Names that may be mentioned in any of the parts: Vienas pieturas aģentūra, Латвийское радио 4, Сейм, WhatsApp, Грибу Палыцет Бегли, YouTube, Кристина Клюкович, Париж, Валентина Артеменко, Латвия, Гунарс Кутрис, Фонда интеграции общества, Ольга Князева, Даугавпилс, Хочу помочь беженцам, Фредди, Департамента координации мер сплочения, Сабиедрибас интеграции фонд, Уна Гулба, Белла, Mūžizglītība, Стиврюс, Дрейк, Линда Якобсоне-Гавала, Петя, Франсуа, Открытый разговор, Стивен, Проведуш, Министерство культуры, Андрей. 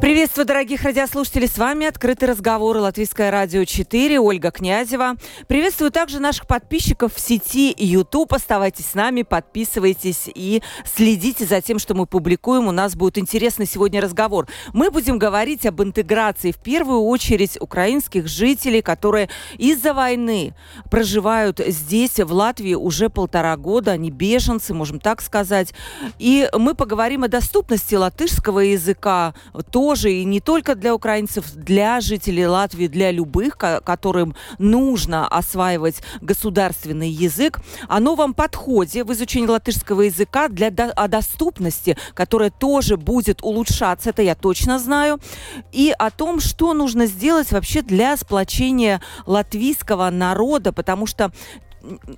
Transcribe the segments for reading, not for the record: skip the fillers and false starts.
Приветствую, дорогие радиослушатели, с вами «Открытый разговор», Латвийское радио 4, Ольга Князева. Приветствую также наших подписчиков в сети YouTube. Оставайтесь с нами, подписывайтесь и следите за тем, что мы публикуем. У нас будет интересный сегодня разговор. Мы будем говорить об интеграции, в первую очередь, украинских жителей, которые из-за войны проживают здесь, в Латвии, уже 1,5 года. Они беженцы, можем так сказать. И мы поговорим о доступности латышского языка, тоже и не только для украинцев, для жителей Латвии, для любых, которым нужно осваивать государственный язык, о новом подходе в изучении латышского языка, о доступности, которая тоже будет улучшаться, это я точно знаю, и о том, что нужно сделать вообще для сплочения латвийского народа, потому что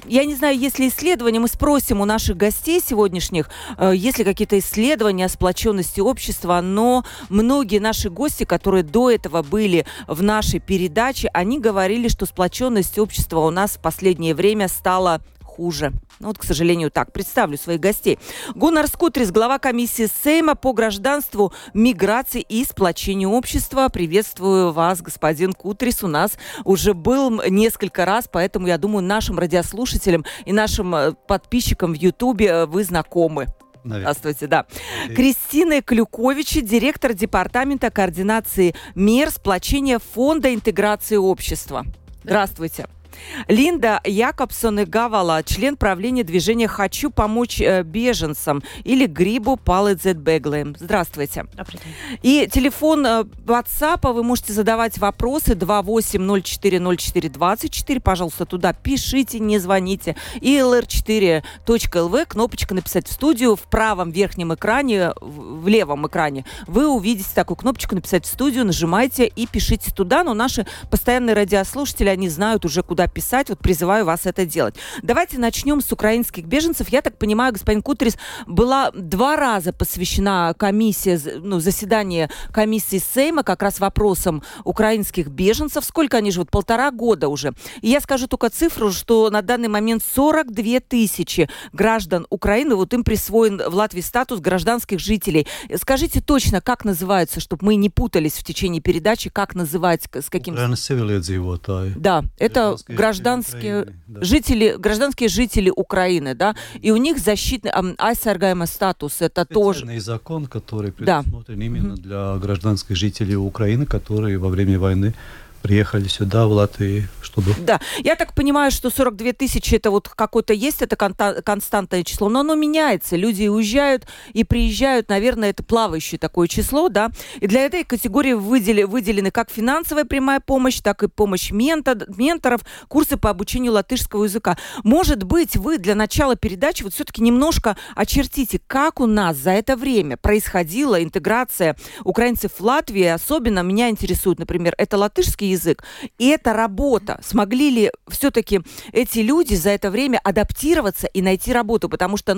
я не знаю, есть ли исследования, мы спросим у наших гостей сегодняшних, есть ли какие-то исследования о сплоченности общества, но многие наши гости, которые до этого были в нашей передаче, они говорили, что сплоченность общества у нас в последнее время стала хуже. Ну вот, к сожалению, так. Представлю своих гостей. Гунарс Кутрис, глава комиссии Сейма по гражданству, миграции и сплочению общества. Приветствую вас, господин Кутрис. У нас уже был несколько раз, поэтому, я думаю, нашим радиослушателям и нашим подписчикам в Ютубе вы знакомы. Здравствуйте, да. Кристина Клюкович, директор Департамента координации мер сплочения Фонда интеграции общества. Здравствуйте. Линда Якобсоне-Гавала, член правления движения «Хочу помочь беженцам» или «Грибу Палыцет Бегли». Здравствуйте. И телефон WhatsApp, вы можете задавать вопросы 28040424, пожалуйста, туда пишите, не звоните. И lr4.lv, кнопочка «Написать в студию» в правом верхнем экране, в левом экране. Вы увидите такую кнопочку «Написать в студию», нажимайте и пишите туда, но наши постоянные радиослушатели, они знают уже, куда писать, вот призываю вас это делать. Давайте начнем с украинских беженцев. Я так понимаю, господин Кутрис, была 2 раза посвящена комиссия, заседание комиссии Сейма как раз вопросам украинских беженцев. Сколько они живут? 1,5 года уже. И я скажу только цифру, что на данный момент 42 тысячи граждан Украины, вот им присвоен в Латвии статус гражданских жителей. Скажите точно, как называются, чтобы мы не путались в течение передачи, как называть, с каким... Да, это... Гражданские жители Украины, да, и у них защитный айсаргайма статус, это тоже... Специальный закон, который предусмотрен именно для гражданских жителей Украины, которые во время войны приехали сюда, в Латвию, чтобы... Да, я так понимаю, что 42 тысячи, это вот какое-то есть, это константное число, но оно меняется. Люди уезжают и приезжают, наверное, это плавающее такое число, да. И для этой категории выделены как финансовая прямая помощь, так и помощь менторов, курсы по обучению латышского языка. Может быть, вы для начала передачи вот все-таки немножко очертите, как у нас за это время происходила интеграция украинцев в Латвии. Особенно меня интересует, например, это латышский язык. И эта работа. Смогли ли все-таки эти люди за это время адаптироваться и найти работу? Потому что,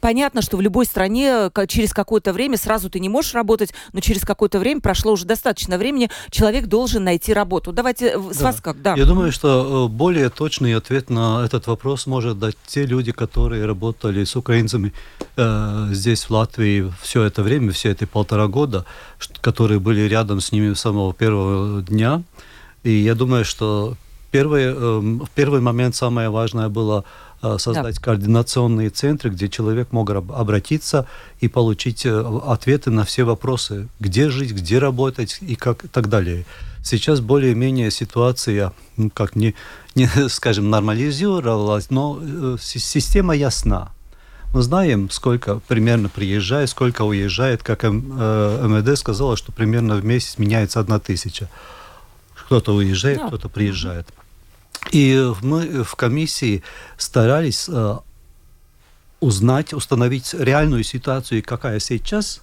понятно, что в любой стране через какое-то время сразу ты не можешь работать, но через какое-то время, прошло уже достаточно времени, человек должен найти работу. Давайте с вас как? Да. Я думаю, что более точный ответ на этот вопрос может дать те люди, которые работали с украинцами здесь, в Латвии, все это время, все эти 1,5 года, которые были рядом с ними с самого первого дня. И я думаю, что в первый момент самое важное было создать координационные центры, где человек мог обратиться и получить ответы на все вопросы, где жить, где работать и так далее. Сейчас более-менее ситуация, нормализировалась, но система ясна. Мы знаем, сколько примерно приезжает, сколько уезжает. Как МВД сказала, что примерно в месяц меняется 1000. Кто-то уезжает, кто-то приезжает. И мы в комиссии старались узнать, установить реальную ситуацию, какая сейчас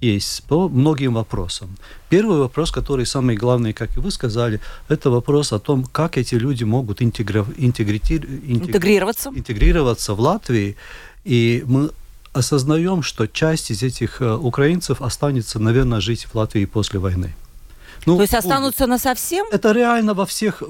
есть, по многим вопросам. Первый вопрос, который самый главный, как и вы сказали, это вопрос о том, как эти люди могут интегрироваться в Латвии. И мы осознаем, что часть из этих украинцев останется, наверное, жить в Латвии после войны. То есть останутся насовсем? Это реально во всех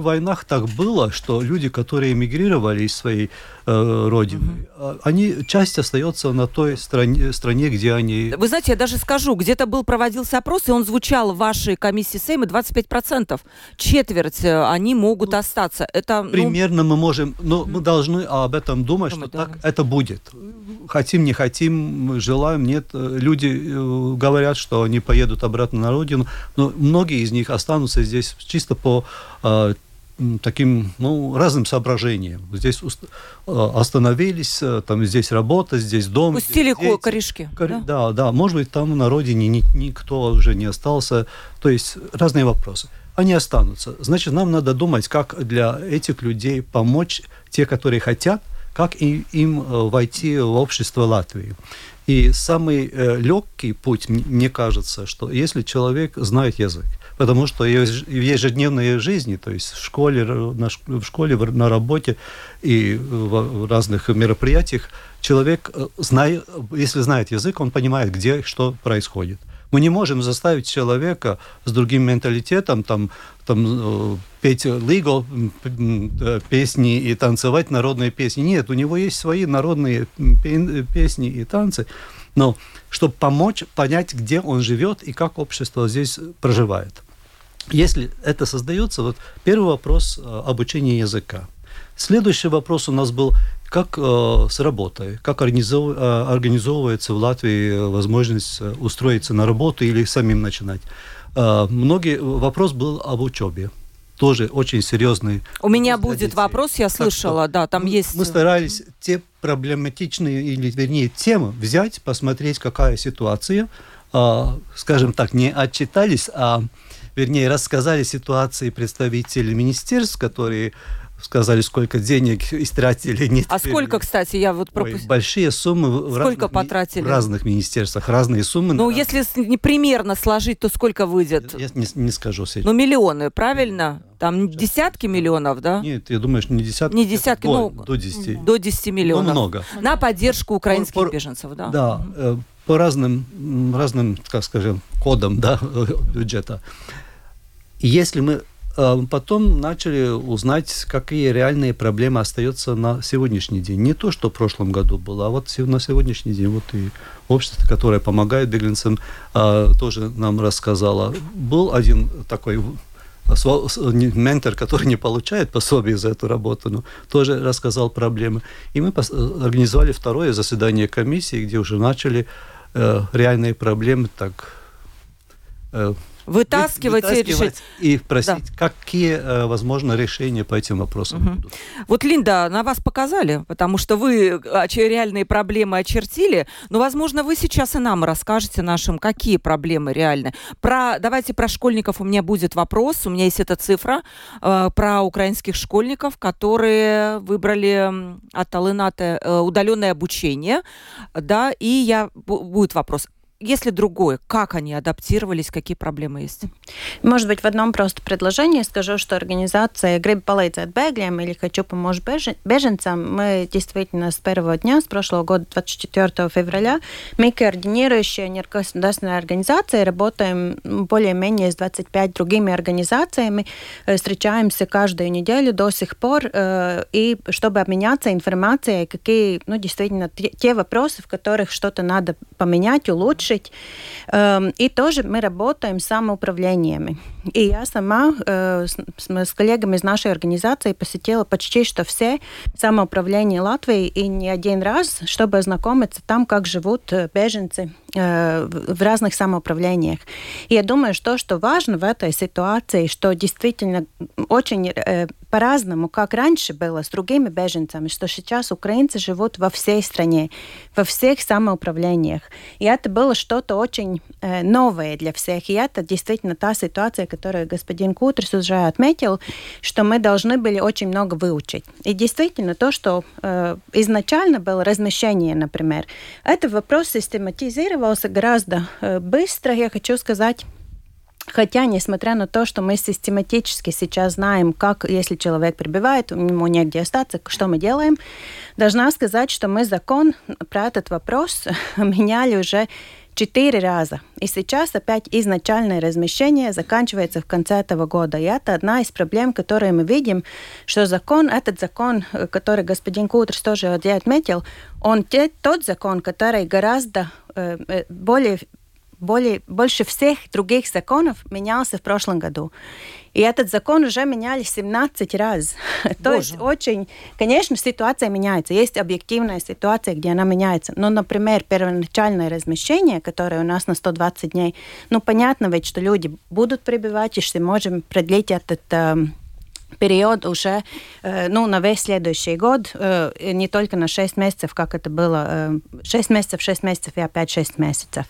войнах так было, что люди, которые эмигрировали из своей родины, они часть остается на той стране, где они... Вы знаете, я даже скажу, где-то проводился опрос, и он звучал в вашей комиссии Сейма, 25%. Четверть они могут остаться. Это, примерно мы можем... Но мы должны об этом думать, что так это будет. Хотим, не хотим, желаем, нет. Люди говорят, что они поедут обратно на родину, но многие из них останутся здесь чисто по таким разным соображениям. Здесь остановились, там здесь работа, здесь дом. Пустили здесь корешки. Да. Может быть, там на родине никто уже не остался. То есть разные вопросы. Они останутся. Значит, нам надо думать, как для этих людей помочь, те, которые хотят, как им войти в общество Латвии. И самый легкий путь, мне кажется, что если человек знает язык, потому что в ежедневной жизни, то есть в школе, на работе и в разных мероприятиях, человек, если знает язык, он понимает, где что происходит. Мы не можем заставить человека с другим менталитетом петь лиго песни и танцевать народные песни. Нет, у него есть свои народные песни и танцы, но чтобы помочь понять, где он живет и как общество здесь проживает. Если это создается, первый вопрос обучения языка. Следующий вопрос у нас был, как с работой, как организовывается в Латвии возможность устроиться на работу или самим начинать. Вопрос был об учебе. Тоже очень серьезный. У меня будет вопрос, я слышала, да, там есть... Мы старались те проблематичные, или вернее темы взять, посмотреть, какая ситуация. Скажем так, не отчитались, вернее рассказали ситуации представители министерств, которые... Сказали, сколько денег истратили. Нет, сколько, кстати, я пропустила? Большие суммы. Сколько потратили? В разных министерствах разные суммы. Если примерно сложить, то сколько выйдет? Я не скажу сейчас. Миллионы, правильно? Там десятки миллионов, да? Нет, я думаю, что не десятки, до 10. До 10 миллионов. Много. На поддержку украинских беженцев, да? Да, по разным, как скажем, кодам, да, бюджета. Если мы потом начали узнать, какие реальные проблемы остаются на сегодняшний день. Не то, что в прошлом году было, а на сегодняшний день. И общество, которое помогает беженцам, тоже нам рассказало. Был один такой ментор, который не получает пособие за эту работу, но тоже рассказал проблемы. И мы организовали второе заседание комиссии, где уже начали реальные проблемы так... Вытаскивать и просить, какие, возможно, решения по этим вопросам будут. Линда, на вас показали, потому что вы реальные проблемы очертили, но, возможно, вы сейчас и нам расскажете нашим, какие проблемы реальны. Давайте про школьников у меня будет вопрос, у меня есть эта цифра, про украинских школьников, которые выбрали удаленное обучение, да, и будет вопрос. Если другое, как они адаптировались, какие проблемы есть? Может быть, в одном просто предложении скажу, что организация «Грибу Палыцет Бегли» или «Хочу помочь беженцам» мы действительно с первого дня, с прошлого года, 24 февраля, мы координирующие негосударственные организации, работаем более-менее с 25 другими организациями, встречаемся каждую неделю до сих пор, и чтобы обменяться информацией, какие, действительно, те вопросы, в которых что-то надо поменять, улучшить. И тоже мы работаем с самоуправлениями. И я сама с коллегами из нашей организации посетила почти что все самоуправления Латвии и не один раз, чтобы ознакомиться там, как живут беженцы в разных самоуправлениях. И я думаю, что важно в этой ситуации, что действительно очень по-разному, как раньше было с другими беженцами, что сейчас украинцы живут во всей стране, во всех самоуправлениях. И это было что-то очень новое для всех. И это действительно та ситуация, которую господин Кутрис уже отметил, что мы должны были очень много выучить. И действительно то, что изначально было размещение, например, это вопрос систематизировался гораздо быстро, я хочу сказать. Хотя, несмотря на то, что мы систематически сейчас знаем, как, если человек прибывает, ему негде остаться, что мы делаем, должна сказать, что мы закон про этот вопрос меняли уже 4 раза. И сейчас опять изначальное размещение заканчивается в конце этого года. И это одна из проблем, которые мы видим, что этот закон, который господин Кутрис тоже отметил, он тот закон, который гораздо больше всех других законов менялся в прошлом году. И этот закон уже меняли 17 раз. То есть очень... Конечно, ситуация меняется. Есть объективная ситуация, где она меняется. Но, например, первоначальное размещение, которое у нас на 120 дней, понятно ведь, что люди будут прибывать, и что можем продлить этот период уже на весь следующий год, не только на 6 месяцев, как это было, 6 месяцев и опять 6 месяцев.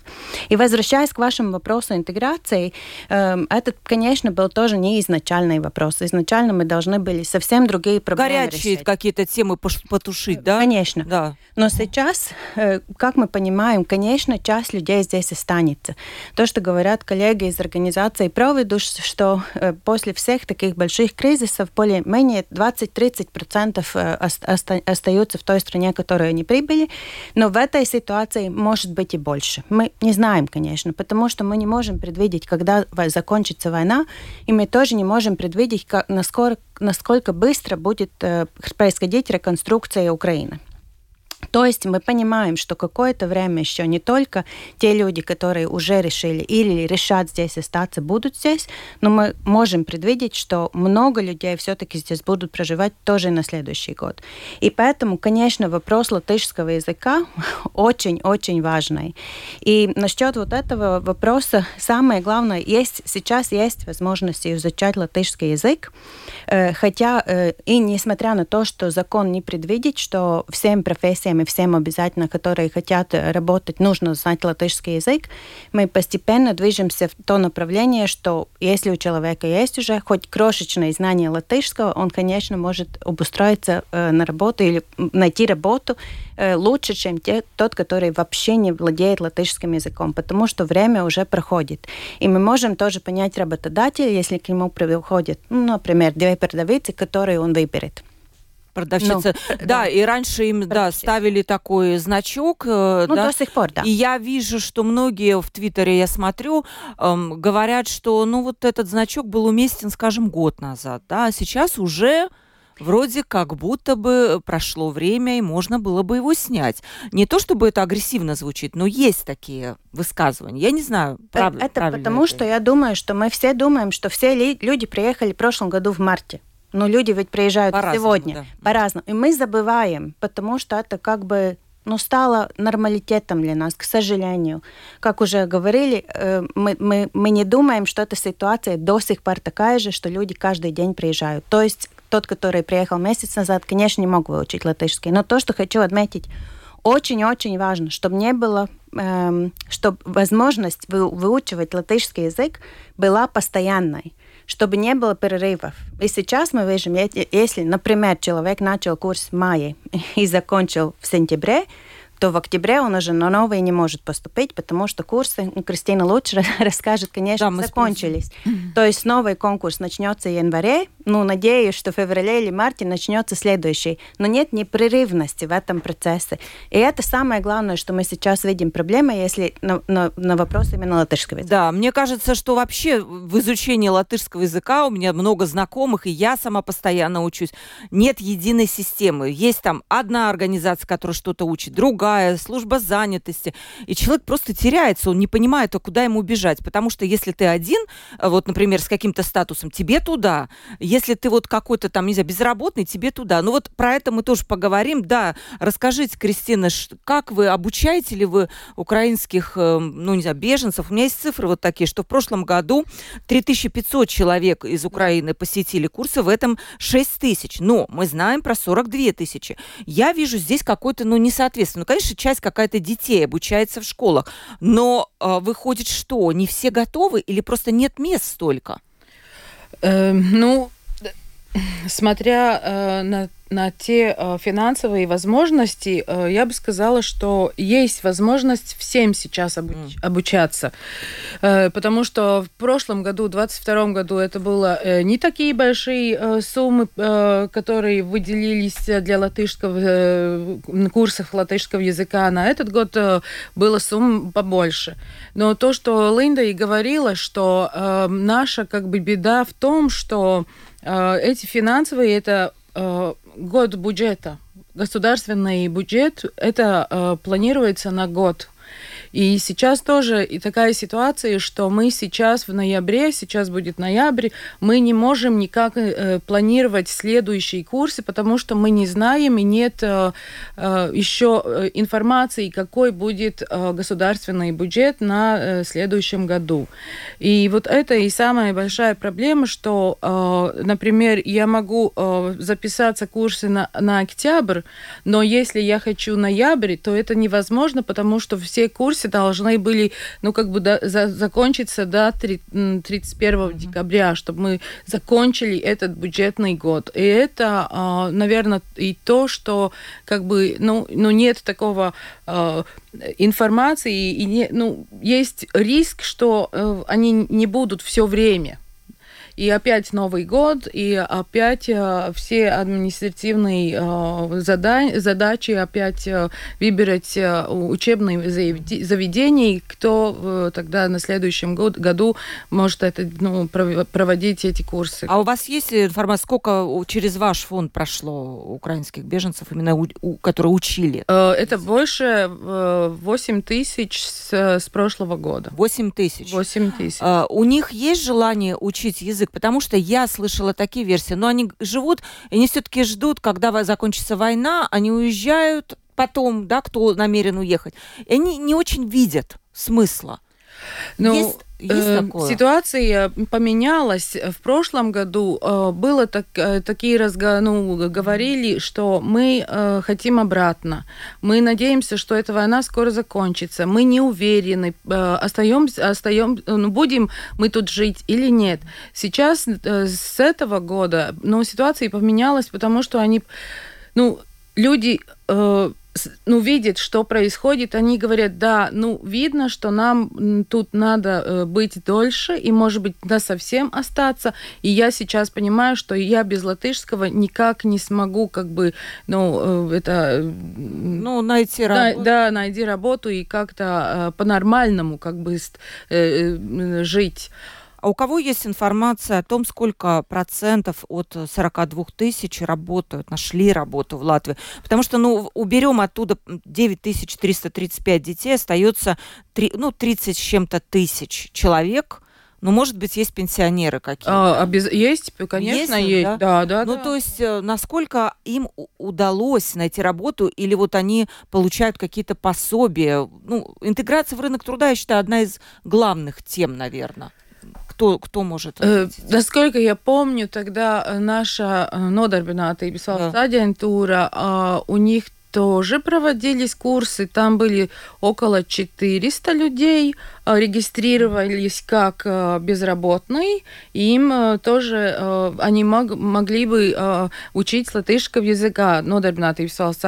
И возвращаясь к вашему вопросу интеграции, это, конечно, был тоже не изначальный вопрос. Изначально мы должны были совсем другие проблемы горячие решить. Какие-то темы потушить, да? Конечно. Да. Но сейчас, как мы понимаем, конечно, часть людей здесь останется. То, что говорят коллеги из организации «Проведуш», что после всех таких больших кризисов более-менее 20-30% остаются в той стране, которую они прибыли, но в этой ситуации может быть и больше. Мы не знаем, конечно, потому что мы не можем предвидеть, когда закончится война, и мы тоже не можем предвидеть, насколько быстро будет происходить реконструкция Украины. То есть мы понимаем, что какое-то время еще не только те люди, которые уже решили или решат здесь остаться, будут здесь, но мы можем предвидеть, что много людей все-таки здесь будут проживать тоже на следующий год. И поэтому, конечно, вопрос латышского языка очень-очень важный. И насчет вот этого вопроса самое главное, сейчас есть возможность изучать латышский язык, хотя и несмотря на то, что закон не предвидит, что всем профессиям и всем обязательно, которые хотят работать, нужно знать латышский язык, мы постепенно движемся в то направление, что если у человека есть уже хоть крошечное знание латышского, он, конечно, может обустроиться на работу или найти работу лучше, чем тот, который вообще не владеет латышским языком, потому что время уже проходит. И мы можем тоже понять работодателя, если к нему приходят, например, 2 продавицы, которые он выберет. Продавщица. Да, и раньше им ставили такой значок. До сих пор, да. И я вижу, что многие в Твиттере, я смотрю, говорят, что этот значок был уместен, скажем, год назад, да, а сейчас уже... Вроде как будто бы прошло время, и можно было бы его снять. Не то чтобы это агрессивно звучит, но есть такие высказывания. Я не знаю, правильно это. Это потому, что я думаю, что мы все думаем, что все люди приехали в прошлом году в марте. Но люди ведь приезжают сегодня. Да. По-разному. И мы забываем, потому что это как бы... стало нормалитетом для нас, к сожалению. Как уже говорили, мы не думаем, что эта ситуация до сих пор такая же, что люди каждый день приезжают. То есть тот, который приехал месяц назад, конечно, не мог выучить латышский. Но то, что хочу отметить, очень-очень важно, чтобы не было, чтобы возможность выучивать латышский язык была постоянной, чтобы не было перерывов. И сейчас мы видим, если, например, человек начал курс в мае и закончил в сентябре, то в октябре он уже на новый не может поступить, потому что курсы, Кристина лучше расскажет, конечно, закончились. То есть новый конкурс начнется в январе, надеюсь, что в феврале или марте начнется следующий. Но нет непрерывности в этом процессе. И это самое главное, что мы сейчас видим проблемы, если на вопрос именно латышского языка. Да, мне кажется, что вообще в изучении латышского языка у меня много знакомых, и я сама постоянно учусь. Нет единой системы. Есть там одна организация, которая что-то учит, другая, служба занятости. И человек просто теряется, он не понимает, куда ему бежать. Потому что если ты один, например, с каким-то статусом, тебе туда. если ты вот какой-то там, не знаю, безработный, тебе туда. Ну вот про это мы тоже поговорим. Да, расскажите, Кристина, как вы, обучаете ли вы украинских, ну не знаю, беженцев? У меня есть цифры вот такие, что в прошлом году 3500 человек из Украины посетили курсы, в этом 6000. Но мы знаем про 42 тысячи. Я вижу здесь какое-то, ну, несоответствие. Ну, конечно, часть какая-то детей обучается в школах, но выходит, что не все готовы или просто нет мест столько? Ну, смотря на те финансовые возможности, я бы сказала, что есть возможность всем сейчас обучаться. Потому что в прошлом году, в 2022 году, это было не такие большие суммы, которые выделились для латышского, курсов латышского языка. На этот год было сумм побольше. Но то, что Линда и говорила, что наша как бы беда в том, что эти финансовые, это год бюджета. Государственный бюджет, это планируется на год. И сейчас тоже и такая ситуация, что мы сейчас в ноябре, сейчас будет ноябрь, мы не можем никак планировать следующие курсы, потому что мы не знаем и нет еще информации, какой будет государственный бюджет на следующем году. И вот это и самая большая проблема, что, например, я могу записаться курсы на октябрь, но если я хочу ноябрь, то это невозможно, потому что все курсы должны были, ну, как бы закончиться до 31 декабря, чтобы мы закончили этот бюджетный год. И это, наверное, и то, что, как бы, ну нет такого информации, и не, ну, есть риск, что они не будут все время. И опять Новый год, и опять все административные задачи, опять выбирать учебные заведения, кто тогда на следующем году может это, ну, проводить эти курсы. А у вас есть информация, сколько через ваш фонд прошло украинских беженцев, именно которые учили? Это больше 8 тысяч с прошлого года. 8 тысяч. У них есть желание учить язык? Потому что я слышала такие версии. Но они живут, и они все-таки ждут, когда закончится война, они уезжают потом, да, кто намерен уехать. И они не очень видят смысла. Но ситуация поменялась. В прошлом году было такие разговоры, говорили, что мы хотим обратно. Мы надеемся, что эта война скоро закончится. Мы не уверены, будем мы тут жить или нет. Сейчас с этого года, ситуация поменялась, потому что они, люди видят, что происходит, они говорят, да, видно, что нам тут надо быть дольше и, может быть, да, совсем остаться. И я сейчас понимаю, что я без латышского никак не смогу, как бы, найти работу. Да, найти работу и как-то по-нормальному, как бы, жить. А у кого есть информация о том, сколько процентов от 42 тысяч работают, нашли работу в Латвии? Потому что, уберем оттуда 9335 детей, остается 30 с чем-то тысяч человек. Может быть, есть пенсионеры какие-то. Есть, конечно, есть. Да. То есть, насколько им удалось найти работу, или вот они получают какие-то пособия? Интеграция в рынок труда, я считаю, одна из главных тем, наверное. Кто может ответить? Насколько я помню, тогда наша Nodarbinātības valsts aģentūra, у них тоже проводились курсы, там были около 400 людей, регистрировались как безработные, и им тоже они могли бы учить латышского языка, Nodarbinātības valsts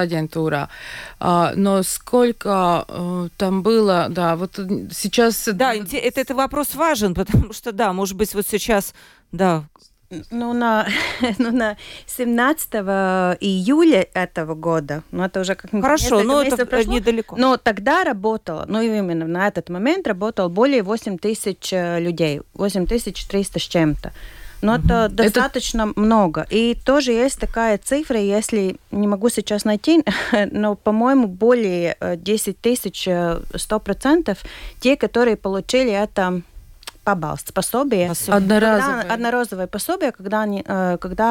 aģentūra. Но сколько там было, да, вот сейчас... Да, этот вопрос важен, потому что, да, может быть, вот сейчас, да... На 17 июля этого года, это уже как-то... Хорошо, это прошло, недалеко. Но тогда работало, именно на этот момент работало более 8 тысяч людей, 8300 с чем-то. Но это достаточно много. И тоже есть такая цифра, если не могу сейчас найти, но, по-моему, более 10 тысяч 100% те, которые получили это... Пабалст, пособие. Одноразовое пособие, когда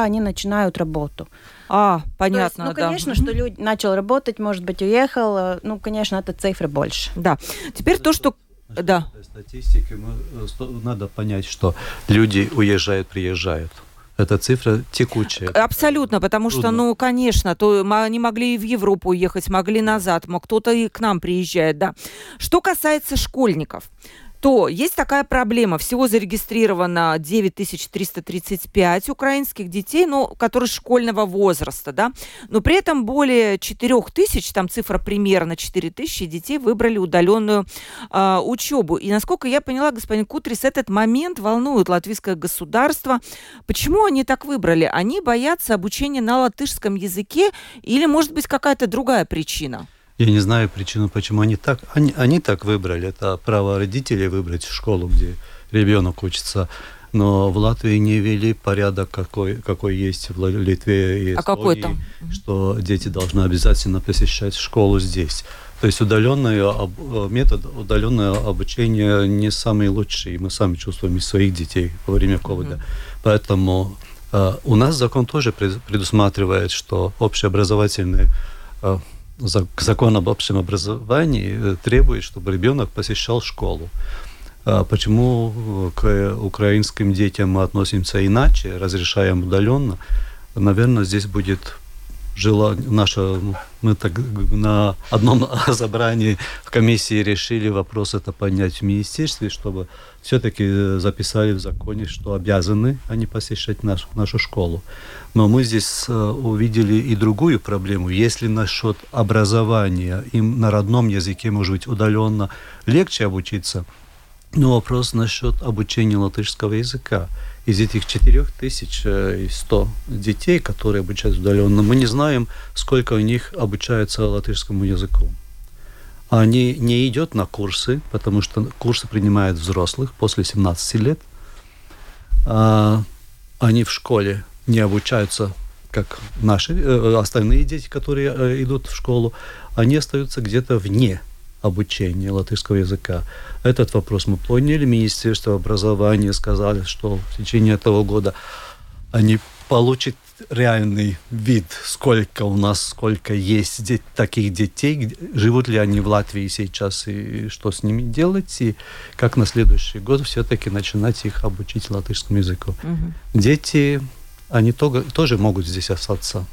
они начинают работу. Понятно, есть, конечно, что люди начал работать, может быть, уехал, конечно, это цифры больше. Да. Теперь то, что... Да. Статистики надо понять, что люди уезжают, приезжают. Эта цифра текучая. Абсолютно, потому что, конечно, то они могли и в Европу уехать, могли назад, кто-то и к нам приезжает, да. Что касается школьников, то есть такая проблема. Всего зарегистрировано 9335 украинских детей, которые школьного возраста, да. Но при этом более 4000, там цифра примерно 4000 детей выбрали удаленную учебу. И, насколько я поняла, господин Кутрис, этот момент волнует латвийское государство. Почему они так выбрали? Они боятся обучения на латышском языке или, может быть, какая-то другая причина? Я не знаю причину, почему они так выбрали. Это право родителей выбрать школу, где ребенок учится. Но в Латвии не ввели порядок, какой есть в Литве и Эстонии, что дети должны обязательно посещать школу здесь. То есть метод удаленного обучения не самый лучший. Мы сами чувствуем из своих детей во время ковида. Поэтому у нас закон тоже предусматривает, что общеобразовательные... Закон об общем образовании требует, чтобы ребенок посещал школу. Почему к украинским детям мы относимся иначе, разрешаем удаленно? Наверное, здесь будет мы так на одном собрании в комиссии решили вопрос это поднять в министерстве, чтобы все-таки записали в законе, что обязаны они посещать нашу школу. Но мы здесь увидели и другую проблему. Если насчет образования им на родном языке, может быть, удаленно легче обучиться, но вопрос насчет обучения латышского языка. Из этих 4100 детей, которые обучаются удаленно, мы не знаем, сколько у них обучается латышскому языку. Они не идут на курсы, потому что курсы принимают взрослых после 17 лет. Они в школе не обучаются, как наши остальные дети, которые идут в школу. Они остаются где-то вне обучения латышского языка. Этот вопрос мы поняли. Министерство образования сказали, что в течение этого года они получат реальный вид, сколько есть таких детей, живут ли они в Латвии сейчас, и что с ними делать, и как на следующий год все-таки начинать их обучить латышскому языку. Дети, они тоже могут здесь остаться.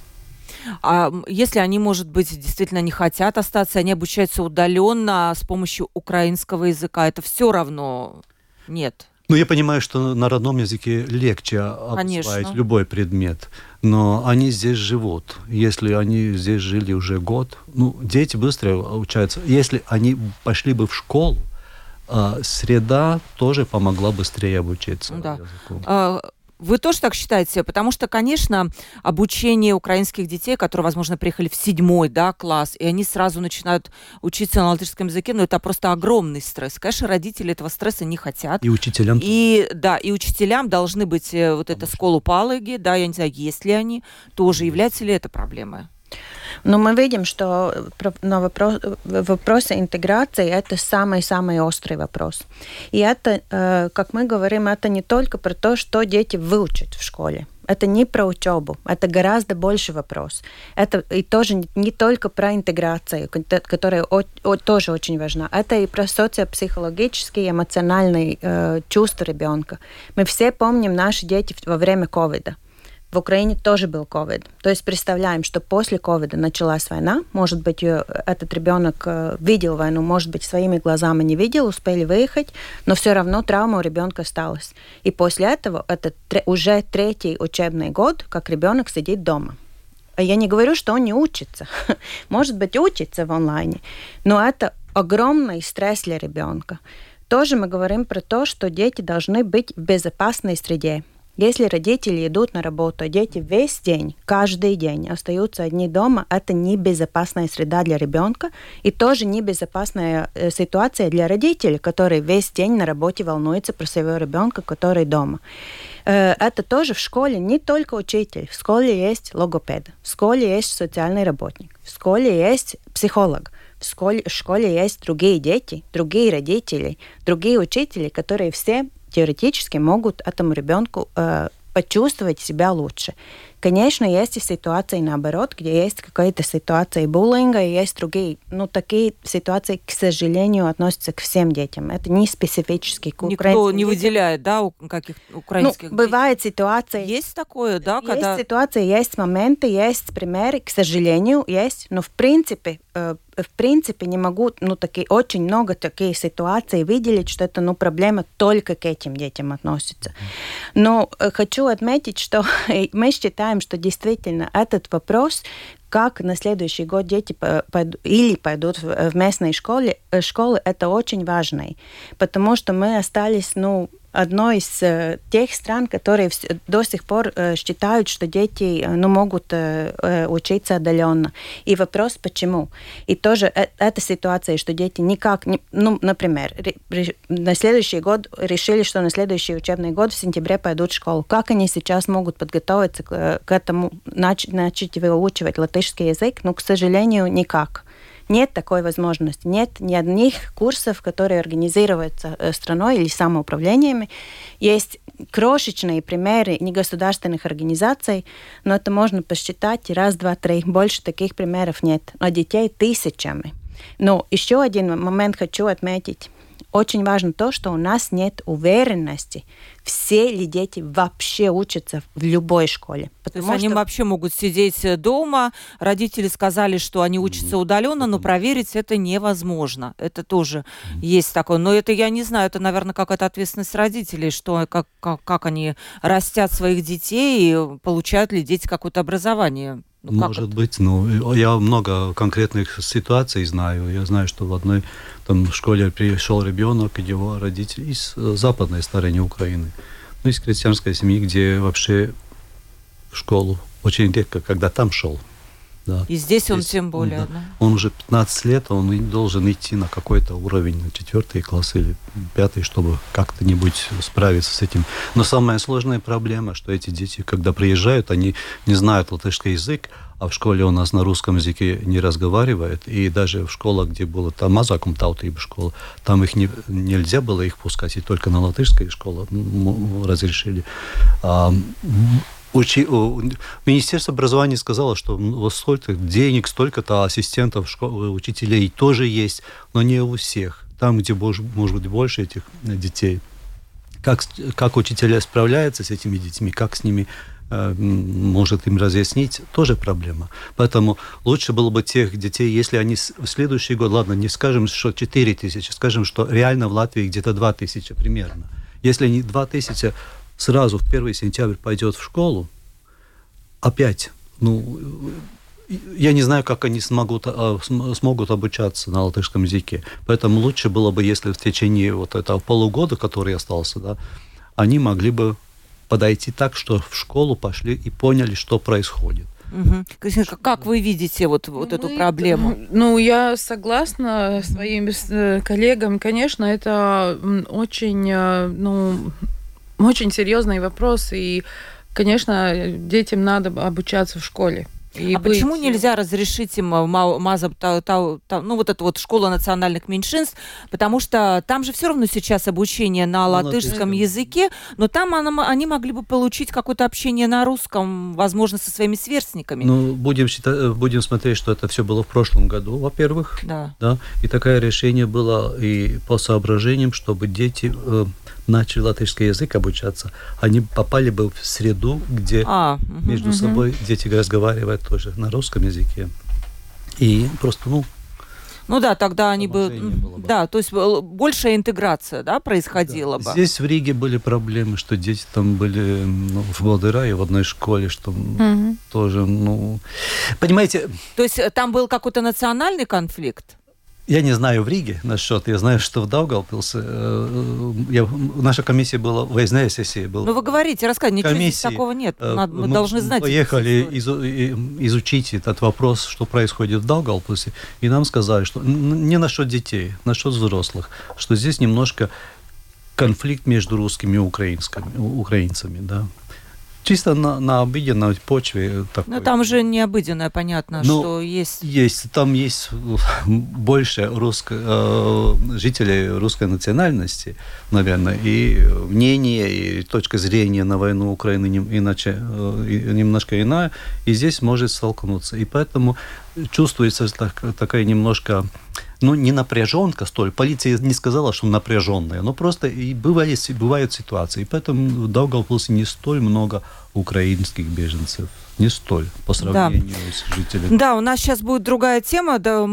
А если они, может быть, действительно не хотят остаться, они обучаются удаленно с помощью украинского языка, это все равно нет? Я понимаю, что на родном языке легче обсваивать любой предмет, но они здесь живут. Если они здесь жили уже год, дети быстро учатся. Если они пошли бы в школу, среда тоже помогла быстрее обучиться языку. Вы тоже так считаете? Потому что, конечно, обучение украинских детей, которые, возможно, приехали в 7-й класс, и они сразу начинают учиться на латышском языке, это просто огромный стресс. Конечно, родители этого стресса не хотят. И учителям. И учителям должны быть сколупалоги, я не знаю, есть ли они, тоже является ли это проблемой? Мы видим, что на вопросы интеграции это самый-самый острый вопрос. И это, как мы говорим, это не только про то, что дети выучат в школе. Это не про учебу, это гораздо больше вопрос. Это и тоже не только про интеграцию, которая тоже очень важна. Это и про социопсихологические, эмоциональные чувства ребенка. Мы все помним наши дети во время ковида. В Украине тоже был ковид. То есть представляем, что после ковида началась война. Может быть, этот ребенок видел войну, может быть, своими глазами не видел, успели выехать, но все равно травма у ребенка осталась. И после этого это уже 3-й учебный год, как ребенок сидит дома. Я не говорю, что он не учится. Может быть, учится в онлайне, но это огромный стресс для ребенка. Тоже мы говорим про то, что дети должны быть в безопасной среде. Если родители идут на работу, дети весь день, каждый день остаются одни дома, это небезопасная среда для ребенка и тоже небезопасная ситуация для родителей, которые весь день на работе волнуются про своего ребенка, который дома. Это тоже в школе не только учитель. В школе есть логопед, в школе есть социальный работник, в школе есть психолог. В школе есть другие дети, другие родители, другие учители, которые все теоретически могут этому ребенку почувствовать себя лучше. Конечно, есть и ситуации наоборот, где есть какая-то ситуация буллинга, и есть другие. Но такие ситуации, к сожалению, относятся к всем детям. Это не специфически к украинским детям. Никто не выделяет, да, каких-то украинских детей? Бывает ситуация. Есть такое, да? Когда... Есть ситуации, есть моменты, есть примеры, к сожалению, есть. Но в принципе не могу, очень много таких ситуаций выделить, что это, проблема только к этим детям относится. Но хочу отметить, что мы считаем, что действительно этот вопрос, как на следующий год дети пойдут в местные школы, это очень важно, потому что мы остались, одной из тех стран, которые до сих пор считают, что дети могут учиться отдаленно. И вопрос, почему? И тоже эта ситуация, что дети никак... например, на следующий год решили, что на следующий учебный год в сентябре пойдут в школу. Как они сейчас могут подготовиться к этому, начать выучивать латышский язык? К сожалению, никак. Нет такой возможности, нет ни одних курсов, которые организируются страной или самоуправлениями. Есть крошечные примеры негосударственных организаций, но это можно посчитать раз, два, три. Больше таких примеров нет. А детей тысячами. Но еще один момент хочу отметить. Очень важно то, что у нас нет уверенности, все ли дети вообще учатся в любой школе. Потому что они вообще могут сидеть дома, родители сказали, что они учатся удаленно, но проверить это невозможно. Это тоже есть такое. Но это я не знаю, это, наверное, какая-то ответственность родителей, что как они растят своих детей, и получают ли дети какое-то образование. Может быть. Я много конкретных ситуаций знаю. Я знаю, что в одной школе пришел ребенок, его родители из западной стороны Украины, из крестьянской семьи, где вообще в школу очень редко, когда там шел. Да. И здесь он тем более. Да. Да. Он уже 15 лет, он должен идти на какой-то уровень, на 4 класс или 5, чтобы как-нибудь справиться с этим. Но самая сложная проблема, что эти дети, когда приезжают, они не знают латышский язык, а в школе у нас на русском языке не разговаривают. И даже в школах, где было там мазакумтаутиба школа, там их нельзя было их пускать, и только на латышской школе разрешили. Министерство образования сказало, что столько денег, столько-то ассистентов, учителей тоже есть, но не у всех. Там, где, может быть, больше этих детей. Как учителя справляются с этими детьми, как с ними может им разъяснить, тоже проблема. Поэтому лучше было бы тех детей, если они в следующий год, ладно, не скажем, что 4 тысячи, скажем, что реально в Латвии где-то 2 тысячи примерно. Если не 2 тысячи, сразу в 1 сентября пойдет в школу, опять, я не знаю, как они смогут обучаться на латышском языке. Поэтому лучше было бы, если в течение вот этого полугода, который остался, да, они могли бы подойти так, что в школу пошли и поняли, что происходит. Угу. Кристиночка, как вы видите эту проблему? Я согласна своим коллегам. Конечно, это очень... Очень серьезный вопрос, и, конечно, детям надо обучаться в школе. Почему нельзя разрешить им школа национальных меньшинств? Потому что там же все равно сейчас обучение на латышском языке, но там они могли бы получить какое-то общение на русском, возможно, со своими сверстниками. Будем смотреть, что это все было в прошлом году, во-первых. Да. Да, и такое решение было и по соображениям, чтобы дети... начали латышский язык обучаться, они попали бы в среду, где между собой дети разговаривают тоже на русском языке. И просто, тогда они бы... Да, то есть большая интеграция, да, происходила бы. Здесь в Риге были проблемы, что дети там были в Болдырае, в одной школе, что тоже, Понимаете... То есть там был какой-то национальный конфликт? Я не знаю в Риге насчет, я знаю, что в Даугавпилсе. Наша комиссия была, выездная сессия была. Вы говорите, рассказывайте, ничего здесь такого нет. Мы должны знать. Мы поехали изучить этот вопрос, что происходит в Даугавпилсе, и нам сказали, что не насчет детей, насчет взрослых, что здесь немножко конфликт между русскими и украинцами, да. Чисто на обыденной почве. Такой. Но там же не обыденная, понятно, но что есть... Там есть больше жителей русской национальности, наверное, и мнение, и точка зрения на войну Украины иначе, немножко иная, и здесь может столкнуться. И поэтому чувствуется такая немножко... не напряженка столь. Полиция не сказала, что напряженная, но просто и бывают ситуации. И поэтому в Даугавпилсе не столь много украинских беженцев. Не столь по сравнению с жителями. Да, у нас сейчас будет другая тема. Да,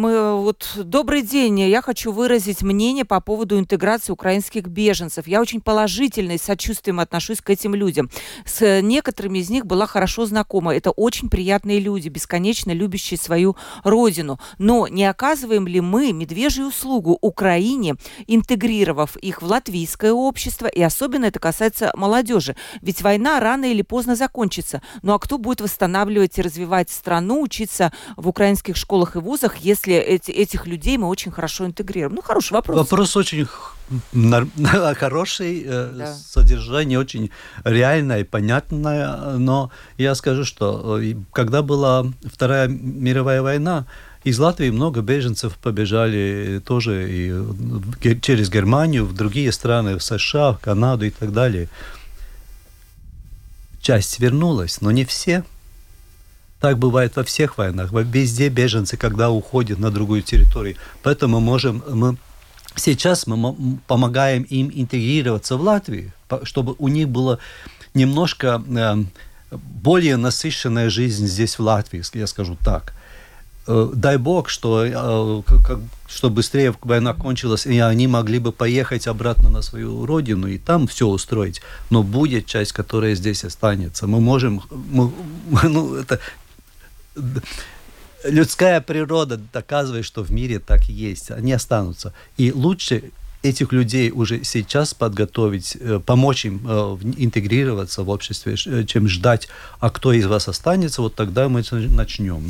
добрый день. Я хочу выразить мнение по поводу интеграции украинских беженцев. Я очень положительно и сочувствием отношусь к этим людям. С некоторыми из них была хорошо знакома. Это очень приятные люди, бесконечно любящие свою родину. Но не оказываем ли мы медвежью услугу Украине, интегрировав их в латвийское общество? И особенно это касается молодежи. Ведь война рано или поздно закончится. Ну а кто будет восстанавливать и развивать страну, учиться в украинских школах и вузах, если этих людей мы очень хорошо интегрируем? Хороший вопрос. Вопрос очень хороший, да. Содержание очень реальное и понятное, но я скажу, что когда была Вторая мировая война, из Латвии много беженцев побежали тоже и через Германию, в другие страны, в США, в Канаду и так далее. Часть вернулась, но не все. Так бывает во всех войнах. Везде беженцы, когда уходят на другую территорию. Поэтому сейчас мы помогаем им интегрироваться в Латвию, чтобы у них было немножко более насыщенная жизнь здесь, в Латвии, я скажу так. Дай бог, что быстрее война кончилась, и они могли бы поехать обратно на свою родину и там все устроить. Но будет часть, которая здесь останется. Людская природа доказывает, что в мире так и есть. Они останутся. И лучше этих людей уже сейчас подготовить, помочь им интегрироваться в обществе, чем ждать, а кто из вас останется, тогда мы начнем.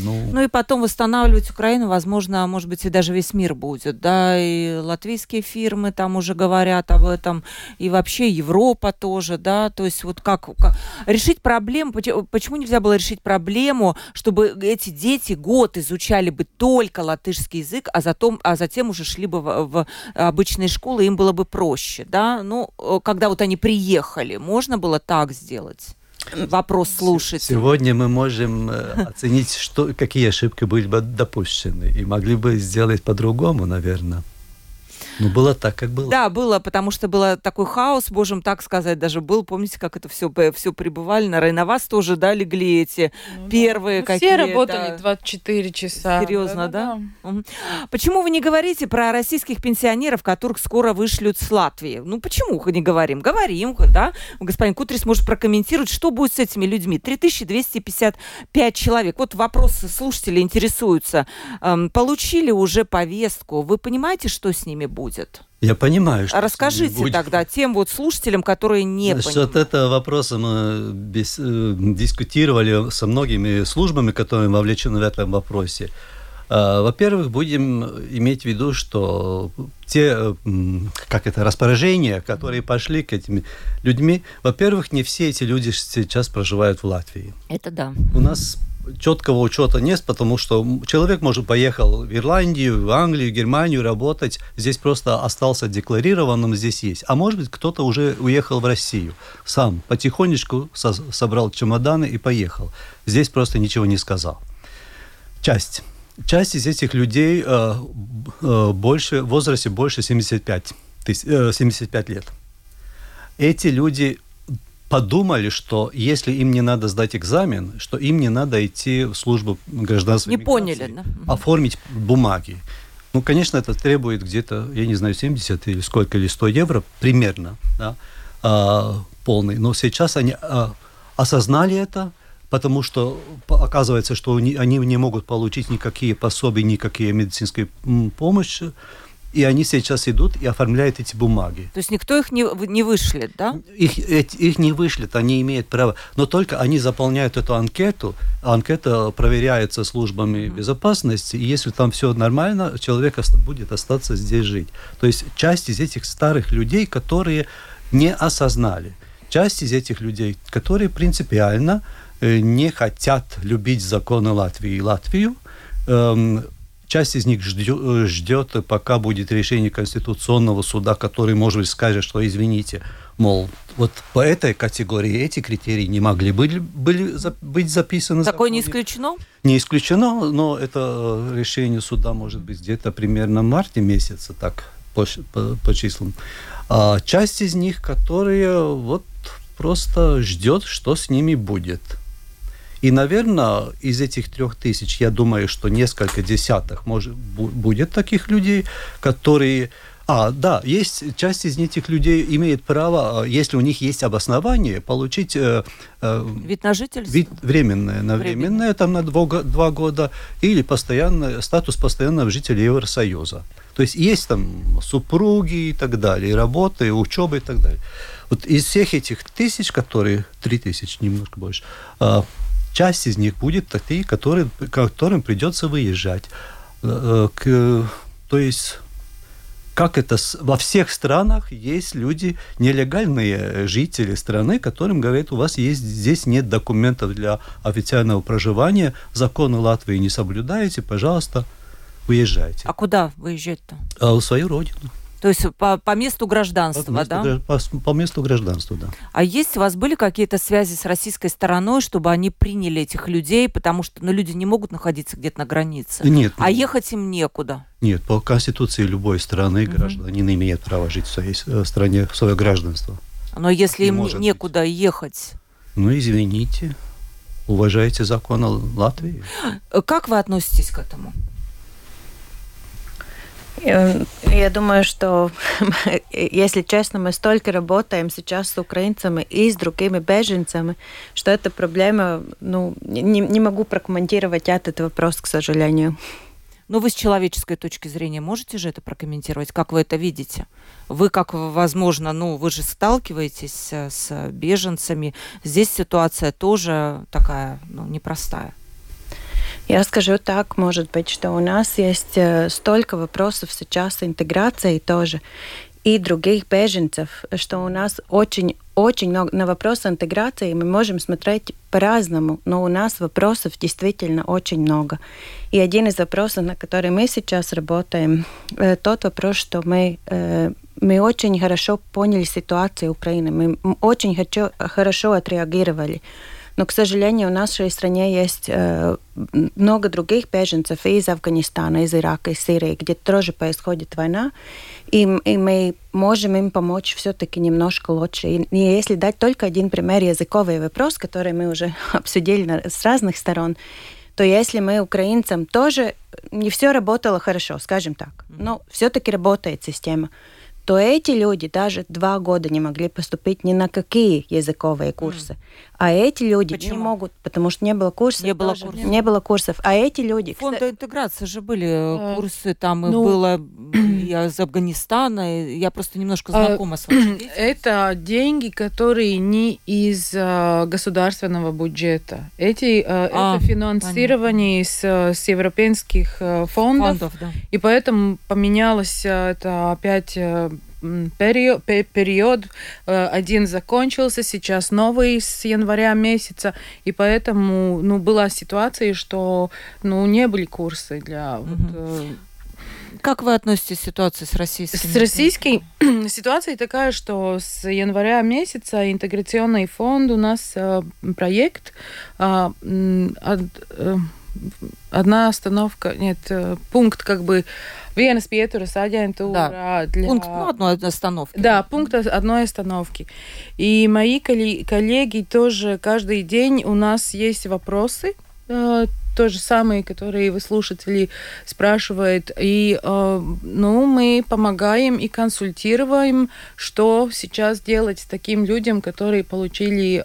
И потом восстанавливать Украину, возможно, может быть, и даже весь мир будет, да, и латвийские фирмы там уже говорят об этом, и вообще Европа тоже, да, то есть как решить проблему, почему нельзя было решить проблему, чтобы эти дети год изучали бы только латышский язык, а затем уже шли бы в обычные школы, им было бы проще, да? Когда они приехали, можно было так сделать? Вопрос слушать. Сегодня мы можем оценить, какие ошибки были бы допущены, и могли бы сделать по-другому, наверное. Было так, как было. Да, было, потому что был такой хаос, можем так сказать, даже был. Помните, как это все пребывали? На вас тоже, да, легли эти первые какие-то... Все работали 24 часа. Серьезно, да? Почему вы не говорите про российских пенсионеров, которых скоро вышлют с Латвии? Почему не говорим? Говорим, да? Господин Кутрис может прокомментировать, что будет с этими людьми. 3255 человек. Вопросы слушателей интересуются. Получили уже повестку. Вы понимаете, что с ними будет? Я понимаю, что... Расскажите тогда тем слушателям, которые не понимают. Насчет этого вопроса мы дискутировали со многими службами, которые вовлечены в этом вопросе. Во-первых, будем иметь в виду, что распоряжения, которые пошли к этим людям, во-первых, не все эти люди сейчас проживают в Латвии. Это да. У нас четкого учета нет, потому что человек, может, поехал в Ирландию, в Англию, в Германию работать, здесь просто остался декларированным, здесь есть. А может быть, кто-то уже уехал в Россию сам, потихонечку собрал чемоданы и поехал. Здесь просто ничего не сказал. Часть из этих людей в возрасте больше 75 лет. Эти люди... подумали, что если им не надо сдать экзамен, что им не надо идти в службу гражданской миграции. Не поняли, да? Оформить бумаги. Конечно, это требует где-то, я не знаю, 70 или сколько, или 100 евро примерно, да, полный. Но сейчас они осознали это, потому что оказывается, что они не могут получить никакие пособия, никакие медицинские помощи. И они сейчас идут и оформляют эти бумаги. То есть никто их не вышлет, да? Их не вышлет, они имеют право. Но только они заполняют эту анкету. Анкета проверяется службами безопасности. И если там все нормально, человек будет остаться здесь жить. То есть часть из этих старых людей, которые не осознали. часть из этих людей, которые принципиально не хотят любить законы Латвии и Латвию. Часть из них ждет, пока будет решение Конституционного суда, который, может быть, скажет, что извините, мол, вот по этой категории эти критерии не могли быть записаны. Такое не исключено? Не исключено, но это решение суда может быть где-то примерно в марте месяце, так, по числам. А часть из них, которые вот просто ждет, что с ними будет. И, наверное, из этих 3000, я думаю, что несколько десятых будет таких людей, которые... Да, есть часть из этих людей имеет право, если у них есть обоснование, получить вид на жительство, временное, там на 2 года, или статус постоянного жителя Евросоюза. То есть есть там супруги и так далее, работы, учебы и так далее. Вот из всех этих 1000, которые 3000, немножко больше, часть из них будет такие, которым придется выезжать. То есть... Как это во всех странах есть люди, нелегальные жители страны, которым говорят, у вас здесь нет документов для официального проживания, законы Латвии не соблюдаете, пожалуйста, уезжайте. А куда выезжать-то? В свою родину. То есть по месту гражданства, да? По месту гражданства, да. А есть у вас были какие-то связи с российской стороной, чтобы они приняли этих людей, потому что люди не могут находиться где-то на границе? Нет. А ехать им некуда? Нет, по Конституции любой страны гражданин имеет право жить в своей стране, в свое гражданство. Но если им некуда ехать? Ну, извините, уважайте законы Латвии. Как вы относитесь к этому? Я думаю, что, если честно, мы столько работаем сейчас с украинцами и с другими беженцами, что эта проблема, не могу прокомментировать этот вопрос, к сожалению. Но вы с человеческой точки зрения можете же это прокомментировать? Как вы это видите? Вы, как возможно, вы же сталкиваетесь с беженцами. Здесь ситуация тоже такая, непростая. Я скажу так, может быть, что у нас есть столько вопросов сейчас интеграции тоже и других беженцев, что у нас очень много на вопросы интеграции мы можем смотреть по-разному, но у нас вопросов действительно очень много. И один из вопросов, на который мы сейчас работаем, тот вопрос, что мы очень хорошо поняли ситуацию Украины, мы очень хорошо отреагировали. Но, к сожалению, в нашей стране есть много других беженцев из Афганистана, из Ирака, из Сирии, где тоже происходит война, и мы можем им помочь все-таки немножко лучше. И если дать только один пример, языковый вопрос, который мы уже обсудили с разных сторон, то если мы украинцам тоже не все работало хорошо, скажем так, но все-таки работает система, то эти люди даже 2 года не могли поступить ни на какие языковые курсы. А эти люди не могут, потому что не было курсов. Не было курсов. А эти люди... Фонда интеграции же были курсы, там было из Афганистана, я просто немножко знакома с вами. Это деньги, которые не из государственного бюджета. Это финансирование с европейских фондов. Да. И поэтому поменялось это опять... период один закончился, сейчас новый с января месяца, и поэтому была ситуация, что не были курсы для... Как вы относитесь к ситуации с российским? С российской ситуацией такая, что с января месяца интеграционный фонд у нас проект одна остановка, нет, пункт Vienas pieturas aģentūra, да. Для... Пункт одной остановки. Да, пункт одной остановки. И мои коллеги тоже каждый день у нас есть вопросы, то же самое, которые вы, слушатели, спрашивают. И мы помогаем и консультируем, что сейчас делать с таким людям, которые получили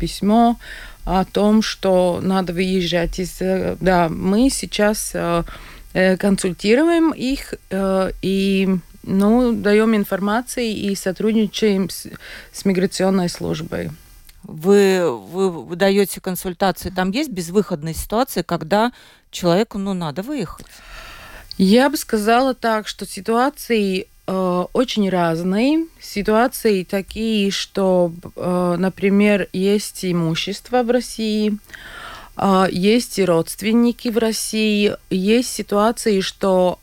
письмо о том, что надо выезжать из... Да, мы сейчас... консультируем их и даем информации и сотрудничаем с миграционной службой. Вы даете консультации. Там есть безвыходные ситуации, когда человеку надо выехать? Я бы сказала так, что ситуации очень разные ситуации, такие, что, например, есть имущество в России, есть родственники в России, есть ситуации, что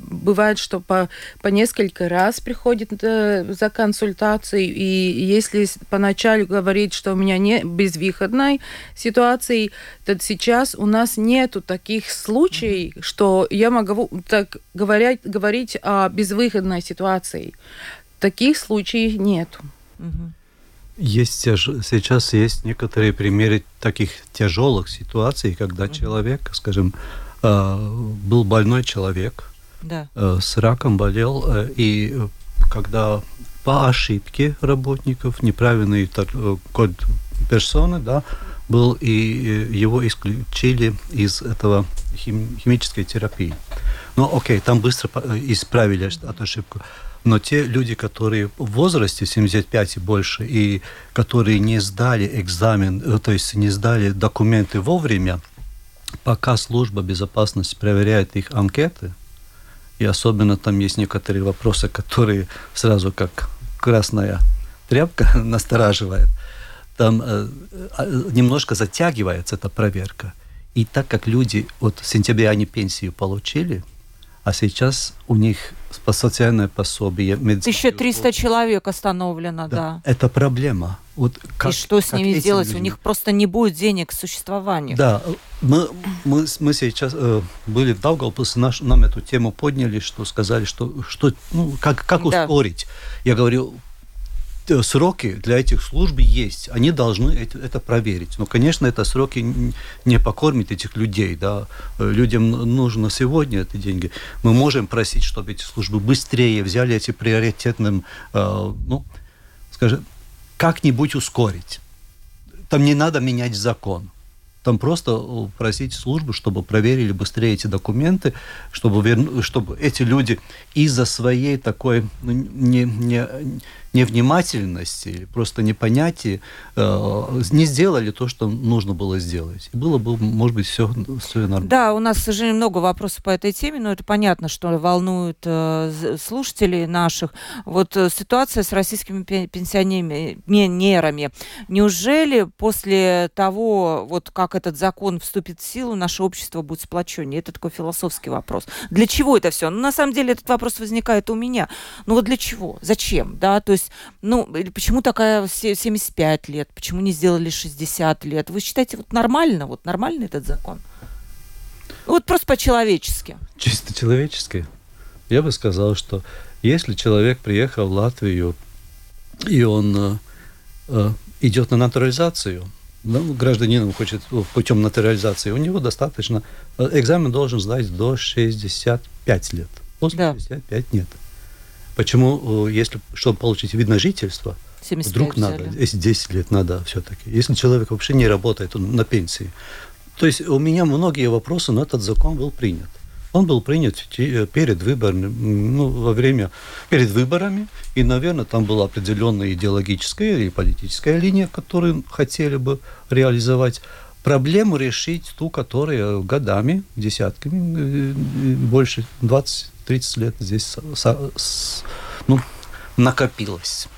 бывает, что по несколько раз приходит за консультацией, и если поначалу говорить, что у меня не безвыходной ситуации, то сейчас у нас нету таких случаев, что я могу так говорить о безвыходной ситуации. Таких случаев нету. Сейчас есть некоторые примеры таких тяжелых ситуаций, когда человек, скажем, был больной человек, с раком болел, и когда по ошибке работников, неправильный код персоны, был, и его исключили из этого химической терапии. Ну, окей, там быстро исправили эту ошибку. Но те люди, которые в возрасте 75 и больше, и которые не сдали экзамен, то есть не сдали документы вовремя, пока служба безопасности проверяет их анкеты, и особенно там есть некоторые вопросы, которые сразу как красная тряпка настораживает, там немножко затягивается эта проверка. И так как люди от сентября они пенсию получили, а сейчас у них социальное пособие... 1300 человек остановлено, да. Это проблема. Вот как, и что с ними делать? Людьми? У них просто не будет денег к существованию. Да. Мы сейчас были в Даугавпилсе, нам эту тему подняли, что сказали, как ускорить. Я говорю, сроки для этих служб есть. Они должны это проверить. Но, конечно, это сроки не покормят этих людей. Да? Людям нужно сегодня эти деньги. Мы можем просить, чтобы эти службы быстрее взяли эти приоритетным... как-нибудь ускорить. Там не надо менять закон. Там просто просить службу, чтобы проверили быстрее эти документы, чтобы эти люди из-за своей такой невнимательности, просто непонятия, не сделали то, что нужно было сделать. И было бы, может быть, все нормально. Да, у нас, к сожалению, много вопросов по этой теме, но это понятно, что волнует слушателей наших. Вот ситуация с российскими пенсионерами. Неужели после того, вот как этот закон вступит в силу, наше общество будет сплоченнее? Это такой философский вопрос. Для чего это все? Ну, на самом деле, этот вопрос возникает у меня. Ну, вот для чего? Зачем? Да, то есть почему такая 75 лет? Почему не сделали 60 лет? Вы считаете, нормальный этот закон? Вот просто по-человечески. Чисто человечески? Я бы сказал, что если человек приехал в Латвию, и он идет на натурализацию, гражданин хочет путем натурализации, у него достаточно... Экзамен должен сдать до 65 лет. После 65 нет. Почему, чтобы получить вид на жительство, вдруг надо, если 10 лет надо все-таки, если человек вообще не работает, он на пенсии. То есть у меня многие вопросы, но этот закон был принят. Он был принят перед выборами, и, наверное, там была определенная идеологическая и политическая линия, которую хотели бы реализовать. Проблему решить ту, которая годами, десятками, больше 20-30 лет здесь накопилось.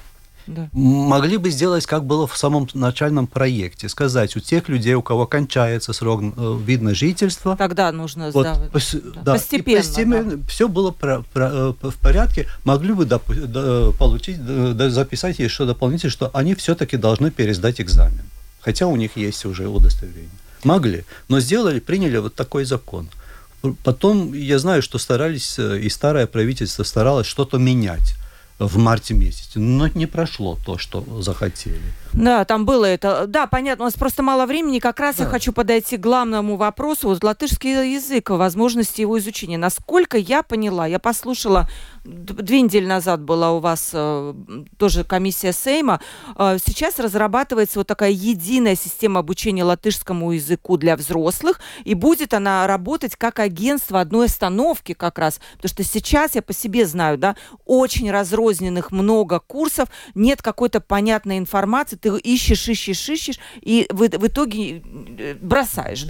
Да. Могли бы сделать, как было в самом начальном проекте, сказать, у тех людей, у кого кончается срок вид на жительство... Тогда нужно сдавать. Постепенно. Все было в порядке. Могли бы записать еще дополнительно, что они все-таки должны пересдать экзамен. Хотя у них есть уже удостоверение. Могли, но приняли вот такой закон. Потом, я знаю, что старались, и старое правительство старалось что-то менять в марте месяце, но не прошло то, что захотели. Да, там было это. Да, понятно, у нас просто мало времени. Как раз я хочу подойти к главному вопросу. Вот латышский язык, возможности его изучения. Насколько я поняла, я послушала, 2 недели назад была у вас тоже комиссия Сейма. Сейчас разрабатывается вот такая единая система обучения латышскому языку для взрослых, и будет она работать как агентство одной остановки как раз. Потому что сейчас, я по себе знаю, очень разрозненных много курсов, нет какой-то понятной информации, ты ищешь, и в итоге бросаешь,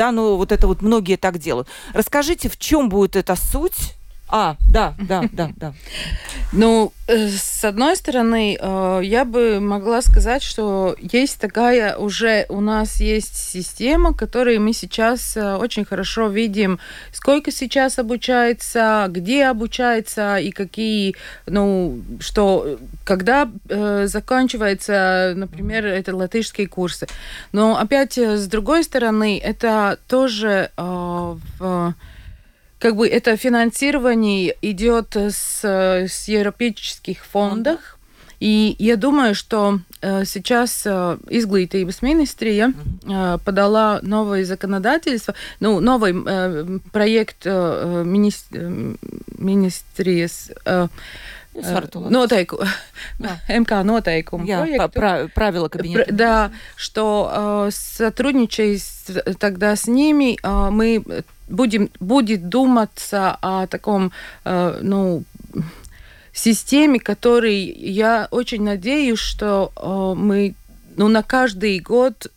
многие так делают. Расскажите, в чем будет эта суть? Да. Ну, с одной стороны, я бы могла сказать, что есть такая уже у нас есть система, которую мы сейчас очень хорошо видим, сколько сейчас обучается, где обучается и какие, ну, что, когда заканчиваются, например, это латышские курсы. Но опять, с другой стороны, это тоже как бы это финансирование идет с европейских фондов, и я думаю, что сейчас Izglītības ministrija подала новое законодательство, ну, новый проект министрijas noteikumu, МК noteikumu проекту. Правила кабинета. Да, что сотрудничая тогда с ними, мы будет думаться о таком, ну, системе, которой я очень надеюсь, что мы, ну, на каждый год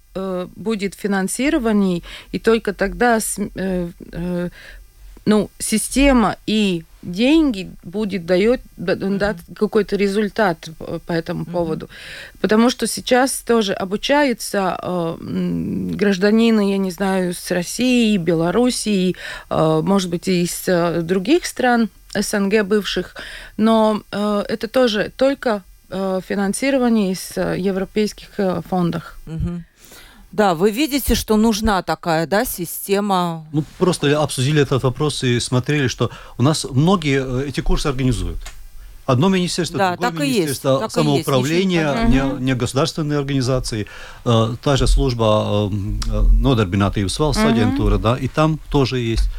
будет финансирование, и только тогда, ну, система и деньги будет дать какой-то результат по этому поводу. Потому что сейчас тоже обучаются гражданины, я не знаю, с России, Белоруссии, может быть, и из других стран СНГ бывших, но это тоже только финансирование из европейских фондов. Mm-hmm. Да, вы видите, что нужна такая, да, система. Мы просто обсудили этот вопрос и смотрели, что у нас многие эти курсы организуют. Одно министерство, да, другое министерство, есть, самоуправление, не государственные организации, та же служба Nodarbinātības valsts aģentūra, да, и там тоже есть.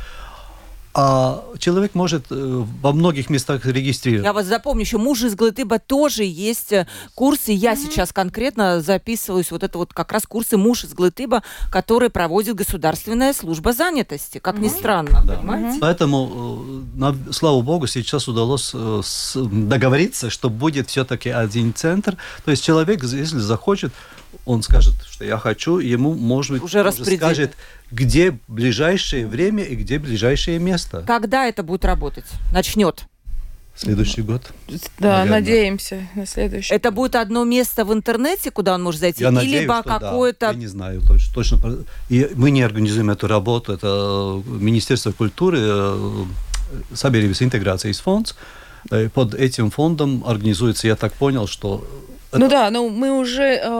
А человек может во многих местах регистрировать. Я вас запомню, еще Mūžizglītība тоже есть курсы. Я сейчас конкретно записываюсь. Вот это вот как раз курсы Mūžizglītība, которые проводит Государственная служба занятости. Как ни странно, да. Понимаете? Поэтому, слава богу, сейчас удалось договориться, что будет все-таки один центр. То есть человек, если захочет, он скажет, что я хочу, ему, может быть, уже скажет, где ближайшее время и где ближайшее место. Когда это будет работать? Начнет? Следующий год. Да, наверное. Надеемся на следующий. Это будет одно место в интернете, куда он может зайти? Я надеюсь, что какое-то... да. Я не знаю точно. И мы не организуем эту работу. Это Министерство культуры, Сабиедрибас интеграции фонд. Под этим фондом организуется, я так понял, что... Ну да, но мы уже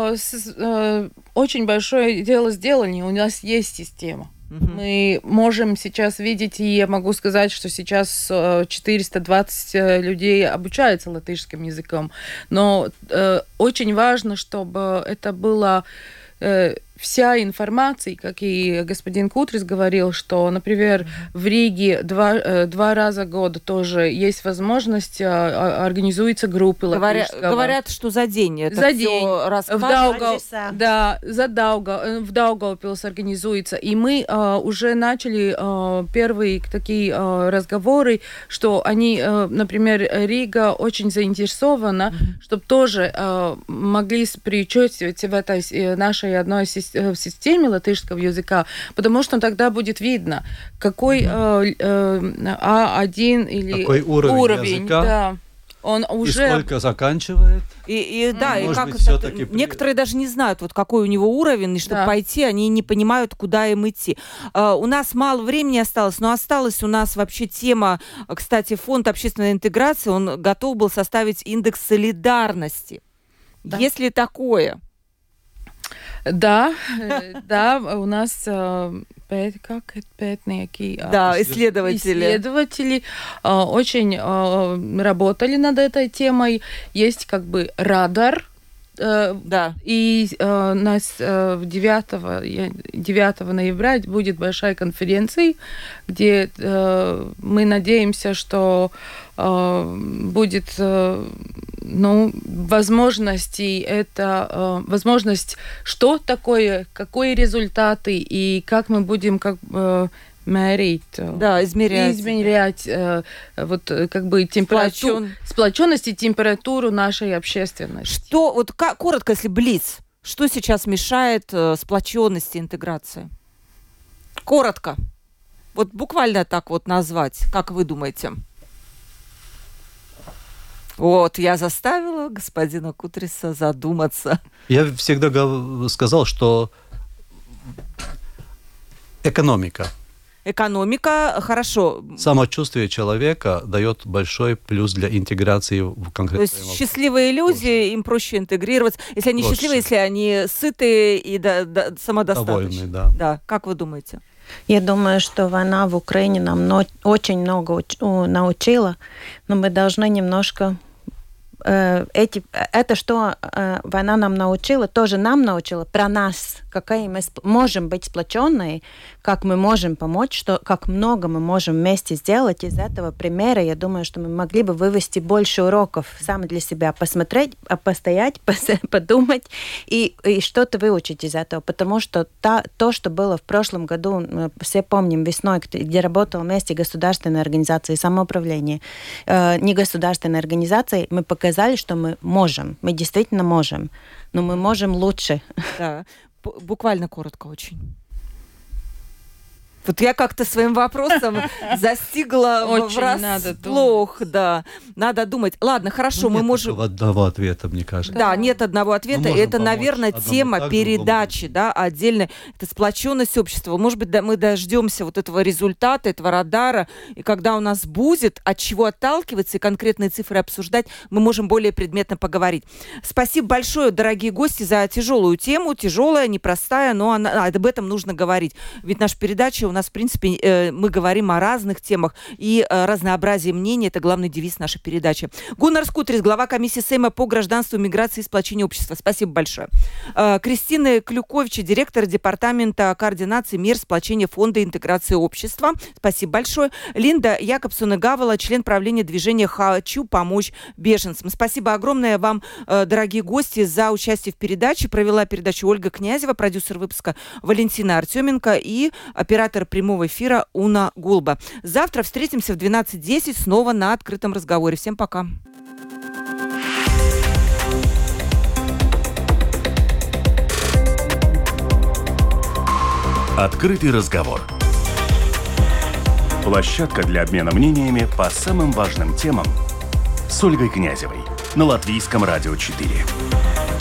очень большое дело сделали, у нас есть система. Мы можем сейчас видеть, и я могу сказать, что сейчас 420 людей обучаются латышским языком, но очень важно, чтобы это было... вся информация, как и господин Кутрис говорил, что, например, в Риге два раза в год тоже есть возможность, организуются группы латышского. Говорят, что за день это за день. В Даугавпилс организуется. И мы уже начали первые такие разговоры, что они, например, Рига очень заинтересована, чтобы тоже могли приучествовать в этой нашей одной в системе латышского языка, потому что тогда будет видно, какой А1 или какой уровень языка, да, он уже... И сколько заканчивает. И да, и как быть, некоторые даже не знают, вот какой у него уровень, и чтобы пойти, они не понимают, куда им идти. У нас мало времени осталось, но осталась у нас вообще тема, кстати, фонд общественной интеграции, он готов был составить индекс солидарности. Да. Есть ли такое? Да, у нас исследователи очень работали над этой темой. Есть как бы радар. И у нас 9 ноября будет большая конференция, где мы надеемся, что будет возможность, что такое, какие результаты и как мы будем мерить, измерять температуру, сплоченность и температуру нашей общественности. Что, вот коротко, если блиц, что сейчас мешает сплоченности интеграции? Коротко. Вот буквально так вот назвать, как вы думаете? Вот, я заставила господина Кутриса задуматься. Я всегда сказал, что экономика. Экономика, хорошо. Самочувствие человека дает большой плюс для интеграции в конкретную... То есть счастливые люди, им проще интегрироваться. Если они счастливые, если они сытые и самодостаточные. Да. Как вы думаете? Я думаю, что война в Украине нам очень много научила, но мы должны немножко... Это, что война нам научила, тоже нам научила про нас, какие мы можем быть сплоченные, как мы можем помочь, что, как много мы можем вместе сделать. Из этого примера, я думаю, что мы могли бы вывести больше уроков сами для себя, посмотреть, постоять, подумать и что-то выучить из этого. Потому что то, что было в прошлом году, мы все помним, весной, где работала вместе государственная организация и самоуправление, негосударственная организация, мы показали, что мы можем, мы действительно можем, но мы можем лучше. Да, буквально коротко очень. Вот я как-то своим вопросом застигла врасплох, да. Надо думать. Ладно, хорошо, мы можем... Нет одного ответа, мне кажется. Да, нет одного ответа. Это, наверное, тема передачи, да, отдельная. Это сплоченность общества. Может быть, мы дождемся вот этого результата, этого радара, и когда у нас будет, от чего отталкиваться и конкретные цифры обсуждать, мы можем более предметно поговорить. Спасибо большое, дорогие гости, за тяжелую тему. Тяжелая, непростая, но об этом нужно говорить. Ведь наша передача у нас, в принципе, мы говорим о разных темах, и разнообразие мнений – это главный девиз нашей передачи. Гунарс Кутрис, глава комиссии Сейма по гражданству, миграции и сплочению общества. Спасибо большое. Кристина Клюкович, директор Департамента координации мер сплочения Фонда интеграции общества. Спасибо большое. Линда Якобсоне-Гавала, член правления движения «Хочу помочь беженцам». Спасибо огромное вам, дорогие гости, за участие в передаче. Провела передачу Ольга Князева, продюсер выпуска Валентина Артеменко и оператор прямого эфира Уна Гулба. Завтра встретимся в 12:10 снова на «Открытом разговоре». Всем пока. «Открытый разговор». Площадка для обмена мнениями по самым важным темам с Ольгой Князевой на Латвийском радио 4.